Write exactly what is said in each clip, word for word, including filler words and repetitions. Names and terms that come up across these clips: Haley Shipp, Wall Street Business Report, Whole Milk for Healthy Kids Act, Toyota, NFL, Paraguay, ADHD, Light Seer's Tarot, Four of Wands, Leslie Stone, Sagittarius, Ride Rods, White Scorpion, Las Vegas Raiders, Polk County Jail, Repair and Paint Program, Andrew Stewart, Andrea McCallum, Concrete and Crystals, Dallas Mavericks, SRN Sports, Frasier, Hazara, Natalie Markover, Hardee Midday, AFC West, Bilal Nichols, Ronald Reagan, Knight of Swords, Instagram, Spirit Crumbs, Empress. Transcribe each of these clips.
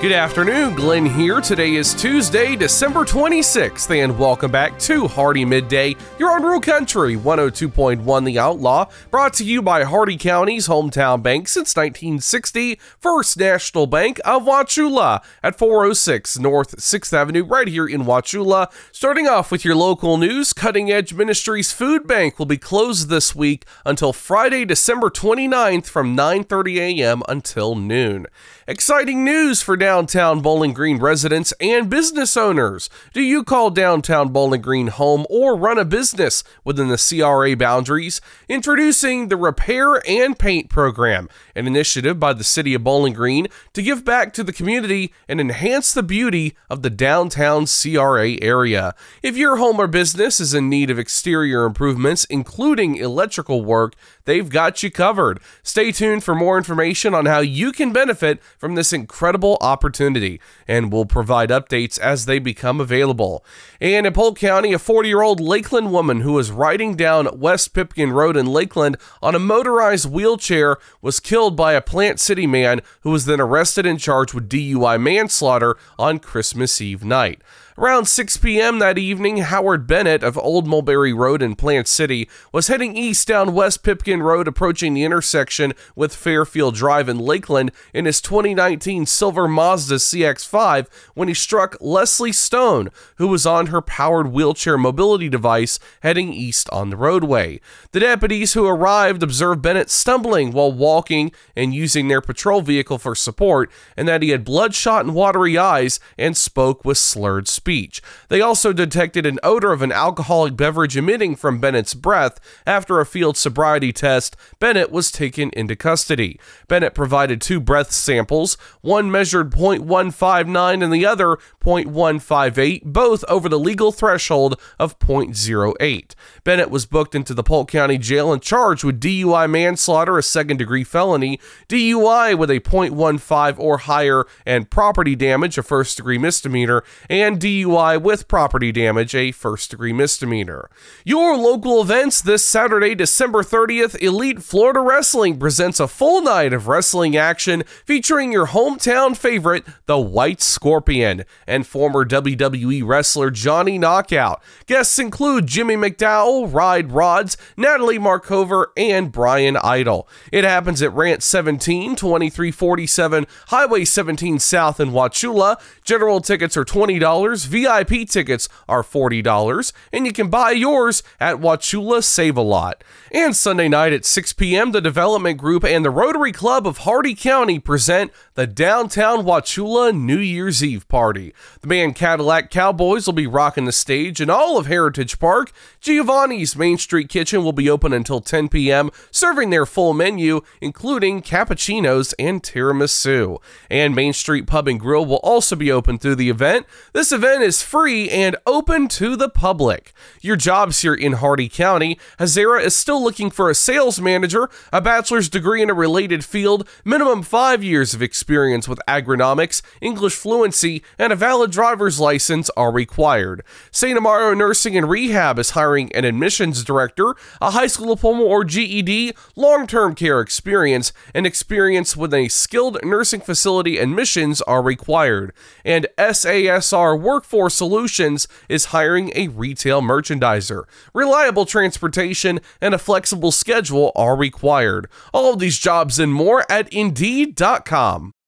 Good afternoon, Glenn here. Today is Tuesday, December twenty-sixth, and welcome back to Hardy Midday. You're on Rural Country, one oh two point one The Outlaw, brought to you by Hardy County's hometown bank since nineteen sixty, First National Bank of Wauchula at four oh six North sixth Avenue, right here in Wauchula. Starting off with your local news, Cutting Edge Ministries Food Bank will be closed this week until Friday, December twenty-ninth from nine thirty a m until noon. Exciting news for downtown Bowling Green residents and business owners. Do you call downtown Bowling Green home or run a business within the C R A boundaries? Introducing the Repair and Paint Program, an initiative by the City of Bowling Green to give back to the community and enhance the beauty of the downtown C R A area. If your home or business is in need of exterior improvements, including electrical work, they've got you covered. Stay tuned for more information on how you can benefit from this incredible opportunity, and we'll provide updates as they become available. And in Polk County, a forty-year-old Lakeland woman who was riding down West Pipkin Road in Lakeland on a motorized wheelchair was killed by a Plant City man who was then arrested and charged with D U I manslaughter on Christmas Eve night. Around six p m that evening, Howard Bennett of Old Mulberry Road in Plant City was heading east down West Pipkin Road, approaching the intersection with Fairfield Drive in Lakeland in his twenty nineteen silver Mazda C X five when he struck Leslie Stone, who was on her powered wheelchair mobility device heading east on the roadway. The deputies who arrived observed Bennett stumbling while walking and using their patrol vehicle for support, and that he had bloodshot and watery eyes and spoke with slurred speech. Beach. They also detected an odor of an alcoholic beverage emitting from Bennett's breath. After a field sobriety test, Bennett was taken into custody. Bennett provided two breath samples, one measured point one five nine and the other point one five eight, both over the legal threshold of point zero eight. Bennett was booked into the Polk County Jail and charged with D U I manslaughter, a second-degree felony, D U I with a point one five or higher, and property damage, a first-degree misdemeanor, and D U I D U I with property damage, a first-degree misdemeanor. Your local events this Saturday, December thirtieth, Elite Florida Wrestling presents a full night of wrestling action featuring your hometown favorite, the White Scorpion, and former W W E wrestler Johnny Knockout. Guests include Jimmy McDowell, Ride Rods, Natalie Markover, and Brian Idol. It happens at Rant seventeen, twenty-three forty-seven Highway seventeen South in Wauchula. General tickets are twenty dollars. V I P tickets are forty dollars, and you can buy yours at Wauchula Save-A-Lot. And Sunday night at six p m, the Development Group and the Rotary Club of Hardy County present the Downtown Wauchula New Year's Eve Party. The band Cadillac Cowboys will be rocking the stage in all of Heritage Park. Giovanni's Main Street Kitchen will be open until ten p m, serving their full menu, including cappuccinos and tiramisu. And Main Street Pub and Grill will also be open through the event. This event is free and open to the public. Your jobs here in Hardy County. Hazara is still looking for a sales manager, a bachelor's degree in a related field, minimum five years of experience with agronomics, English fluency, and a valid driver's license are required. Saint Amaro Nursing and Rehab is hiring an admissions director, a high school diploma or G E D, long-term care experience, and experience with a skilled nursing facility admissions are required. And S A S R work Workforce Solutions is hiring a retail merchandiser. Reliable transportation and a flexible schedule are required. All of these jobs and more at Indeed dot com.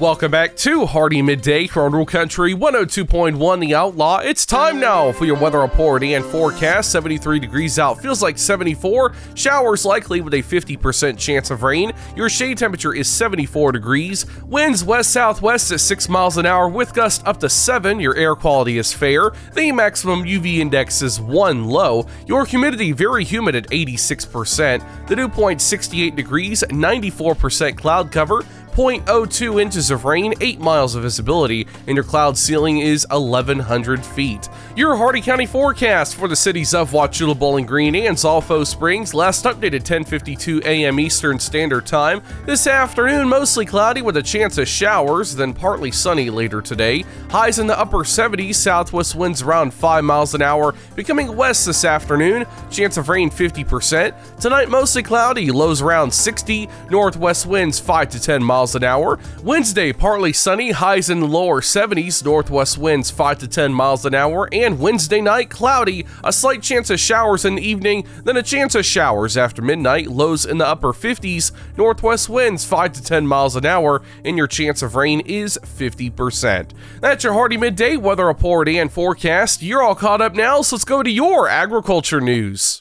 Welcome back to Hardee Midday, Rural Country one oh two point one The Outlaw. It's time now for your weather report and forecast. seventy-three degrees out, feels like seventy-four. Showers likely with a fifty percent chance of rain. Your shade temperature is seventy-four degrees. Winds west-southwest at six miles an hour with gusts up to seven. Your air quality is fair. The maximum U V index is one low. Your humidity very humid at eighty-six percent. The dew point sixty-eight degrees, ninety-four percent cloud cover, zero point zero two inches of rain, eight miles of visibility, and your cloud ceiling is eleven hundred feet. Your Hardee County forecast for the cities of Wauchula, Bowling Green, and Zolfo Springs, last updated ten fifty-two a.m. Eastern Standard Time. This afternoon, mostly cloudy with a chance of showers, then partly sunny later today. Highs in the upper seventies, southwest winds around five miles an hour, becoming west this afternoon. Chance of rain fifty percent. Tonight, mostly cloudy, lows around sixty, northwest winds five to ten miles. An hour. Wednesday, partly sunny, highs in the lower seventies, northwest winds five to ten miles an hour, and Wednesday night, cloudy, a slight chance of showers in the evening, then a chance of showers after midnight, lows in the upper fifties, northwest winds five to ten miles an hour, and your chance of rain is fifty percent. That's your Hardee Midday weather report and forecast. You're all caught up now, so let's go to your agriculture news.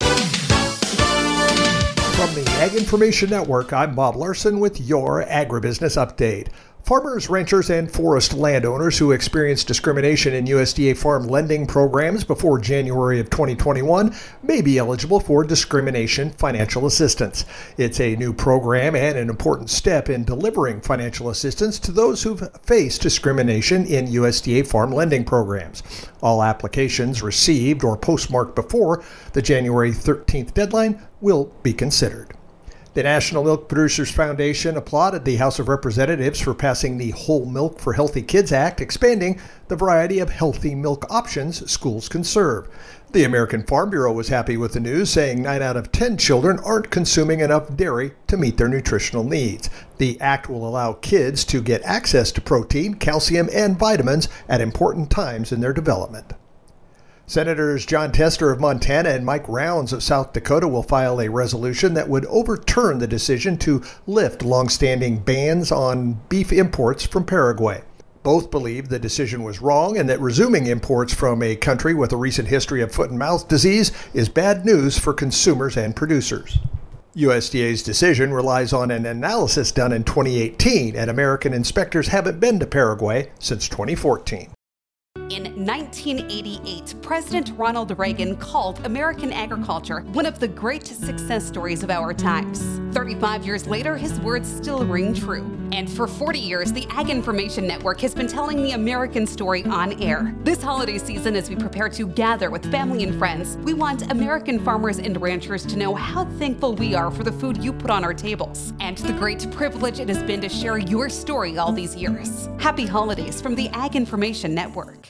From the Ag Information Network, I'm Bob Larson with your Agribusiness Update. Farmers, ranchers, and forest landowners who experienced discrimination in U S D A farm lending programs before January of twenty twenty-one may be eligible for discrimination financial assistance. It's a new program and an important step in delivering financial assistance to those who've faced discrimination in U S D A farm lending programs. All applications received or postmarked before the January thirteenth deadline will be considered. The National Milk Producers Foundation applauded the House of Representatives for passing the Whole Milk for Healthy Kids Act, expanding the variety of healthy milk options schools can serve. The American Farm Bureau was happy with the news, saying nine out of ten children aren't consuming enough dairy to meet their nutritional needs. The act will allow kids to get access to protein, calcium, and vitamins at important times in their development. Senators John Tester of Montana and Mike Rounds of South Dakota will file a resolution that would overturn the decision to lift longstanding bans on beef imports from Paraguay. Both believe the decision was wrong and that resuming imports from a country with a recent history of foot and mouth disease is bad news for consumers and producers. U S D A's decision relies on an analysis done in twenty eighteen, and American inspectors haven't been to Paraguay since twenty fourteen. In nineteen eighty-eight, President Ronald Reagan called American agriculture one of the great success stories of our times. thirty-five years later, his words still ring true. And for forty years, the Ag Information Network has been telling the American story on air. This holiday season, as we prepare to gather with family and friends, we want American farmers and ranchers to know how thankful we are for the food you put on our tables and the great privilege it has been to share your story all these years. Happy holidays from the Ag Information Network.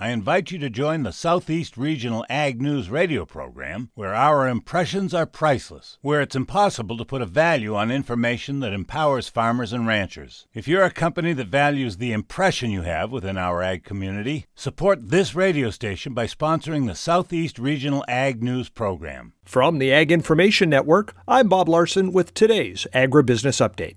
I invite you to join the Southeast Regional Ag News radio program, where our impressions are priceless, where it's impossible to put a value on information that empowers farmers and ranchers. If you're a company that values the impression you have within our ag community, support this radio station by sponsoring the Southeast Regional Ag News program. From the Ag Information Network, I'm Bob Larson with today's Agribusiness Update.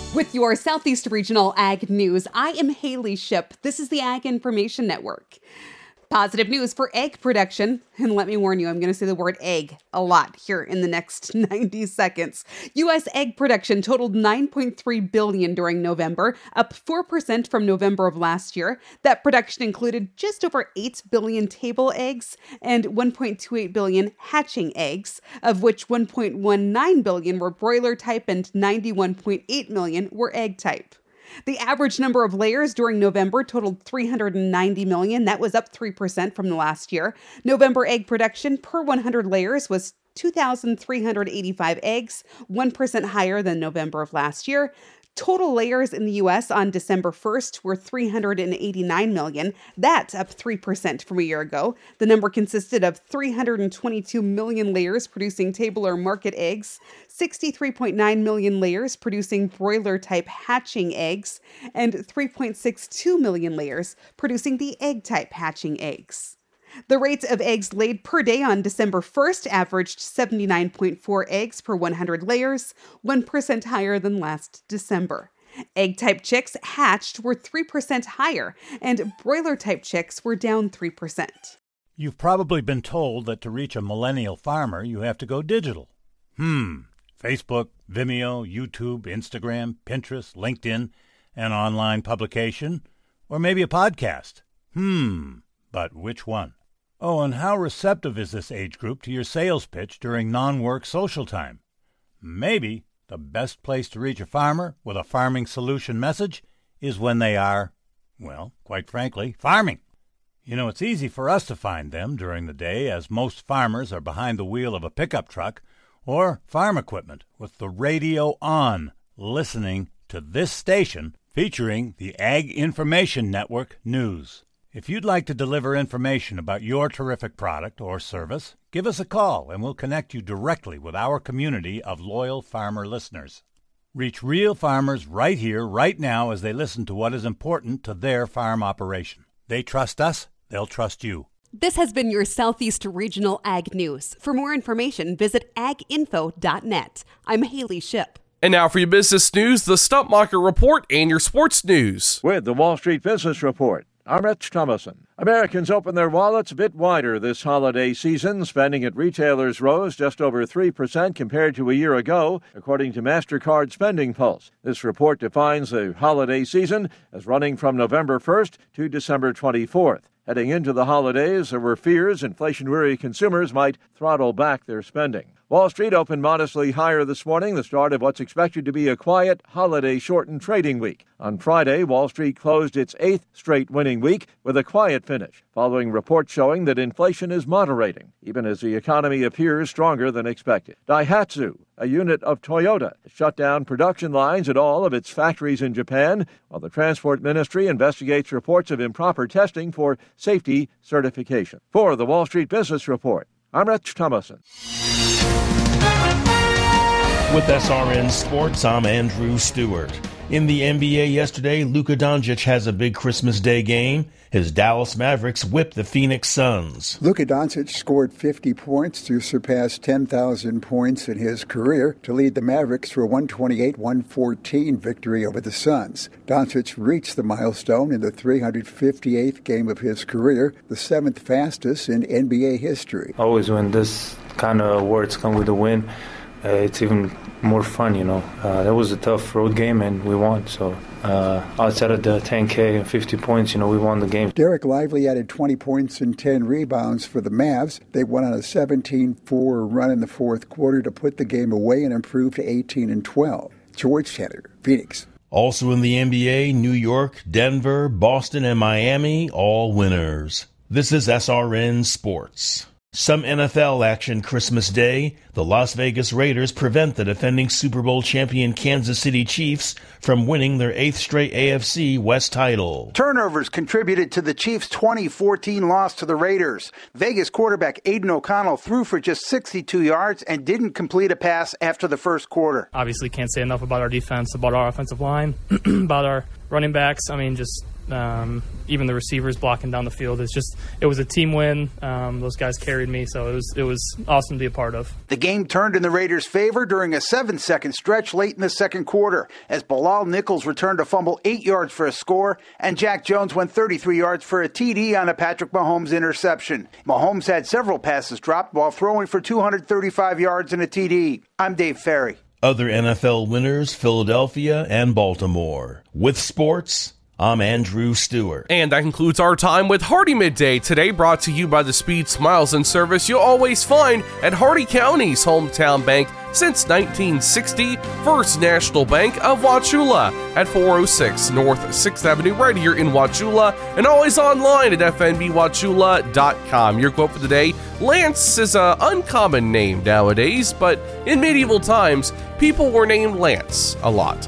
With your Southeast Regional Ag News, I am Haley Shipp. This is the Ag Information Network. Positive news for egg production. And let me warn you, I'm going to say the word egg a lot here in the next ninety seconds. U S egg production totaled nine point three billion dollars during November, up four percent from November of last year. That production included just over eight billion table eggs and one point two eight billion hatching eggs, of which one point one nine billion were broiler type and ninety-one point eight million were egg type. The average number of layers during November totaled three hundred ninety million. That was up three percent from the last year. November egg production per one hundred layers was two thousand three hundred eighty-five eggs, one percent higher than November of last year. Total layers in the U S on December first were three hundred eighty-nine million. That's up three percent from a year ago. The number consisted of three hundred twenty-two million layers producing table or market eggs, sixty-three point nine million layers producing broiler-type hatching eggs, and three point six two million layers producing the egg-type hatching eggs. The rates of eggs laid per day on December first averaged seventy-nine point four eggs per one hundred layers, one percent higher than last December. Egg-type chicks hatched were three percent higher, and broiler-type chicks were down three percent. You've probably been told that to reach a millennial farmer, you have to go digital. Hmm. Facebook, Vimeo, YouTube, Instagram, Pinterest, LinkedIn, an online publication, or maybe a podcast. Hmm. But which one? Oh, and how receptive is this age group to your sales pitch during non-work social time? Maybe the best place to reach a farmer with a farming solution message is when they are, well, quite frankly, farming. You know, it's easy for us to find them during the day, as most farmers are behind the wheel of a pickup truck or farm equipment with the radio on, listening to this station featuring the Ag Information Network news. If you'd like to deliver information about your terrific product or service, give us a call and we'll connect you directly with our community of loyal farmer listeners. Reach real farmers right here, right now, as they listen to what is important to their farm operation. They trust us, they'll trust you. This has been your Southeast Regional Ag News. For more information, visit ag info dot net. I'm Haley Shipp. And now for your business news, the Stumpmacher Report, and your sports news. With the Wall Street Business Report, I'm Rich Thomason. Americans opened their wallets a bit wider this holiday season. Spending at retailers rose just over three percent compared to a year ago, according to MasterCard Spending Pulse. This report defines the holiday season as running from November first to December twenty-fourth. Heading into the holidays, there were fears inflation-weary consumers might throttle back their spending. Wall Street opened modestly higher this morning, the start of what's expected to be a quiet, holiday-shortened trading week. On Friday, Wall Street closed its eighth straight winning week with a quiet finish, following reports showing that inflation is moderating, even as the economy appears stronger than expected. Daihatsu, a unit of Toyota, shut down production lines at all of its factories in Japan, while the Transport Ministry investigates reports of improper testing for safety certification. For the Wall Street Business Report, I'm Rich Thomason. With S R N Sports, I'm Andrew Stewart. In the N B A yesterday, Luka Doncic has a big Christmas Day game. His Dallas Mavericks whipped the Phoenix Suns. Luka Doncic scored fifty points to surpass ten thousand points in his career to lead the Mavericks to a one twenty-eight one fourteen victory over the Suns. Doncic reached the milestone in the three hundred fifty-eighth game of his career, the seventh fastest in N B A history. Always when this kind of awards come with a win, Uh, it's even more fun, you know. Uh, that was a tough road game, and we won. So uh, outside of the ten K and fifty points, you know, we won the game. Derek Lively added twenty points and ten rebounds for the Mavs. They won on a seventeen four run in the fourth quarter to put the game away and improve to eighteen and twelve. George Tanner, Phoenix. Also in the N B A, New York, Denver, Boston, and Miami, all winners. This is S R N Sports. Some N F L action Christmas Day. The Las Vegas Raiders prevent the defending Super Bowl champion Kansas City Chiefs from winning their eighth straight A F C West title. Turnovers contributed to the Chiefs' twenty fourteen loss to the Raiders. Vegas quarterback Aiden O'Connell threw for just sixty-two yards and didn't complete a pass after the first quarter. Obviously can't say enough about our defense, about our offensive line, about our running backs. I mean, just... Um, even the receivers blocking down the field. It's just, it was a team win. Um, those guys carried me, so it was it was awesome to be a part of. The game turned in the Raiders' favor during a seven-second stretch late in the second quarter as Bilal Nichols returned a fumble eight yards for a score, and Jack Jones went thirty-three yards for a T D on a Patrick Mahomes interception. Mahomes had several passes dropped while throwing for two hundred thirty-five yards and a T D. I'm Dave Ferry. Other N F L winners, Philadelphia and Baltimore. With sports... I'm Andrew Stewart. And that concludes our time with Hardy Midday, today brought to you by the speed, smiles, and service you'll always find at Hardy County's hometown bank since nineteen sixty, First National Bank of Wauchula at four oh six North sixth Avenue right here in Wauchula, and always online at f n b wauchula dot com. Your quote for the day: Lance is an uncommon name nowadays, but in medieval times, people were named Lance a lot.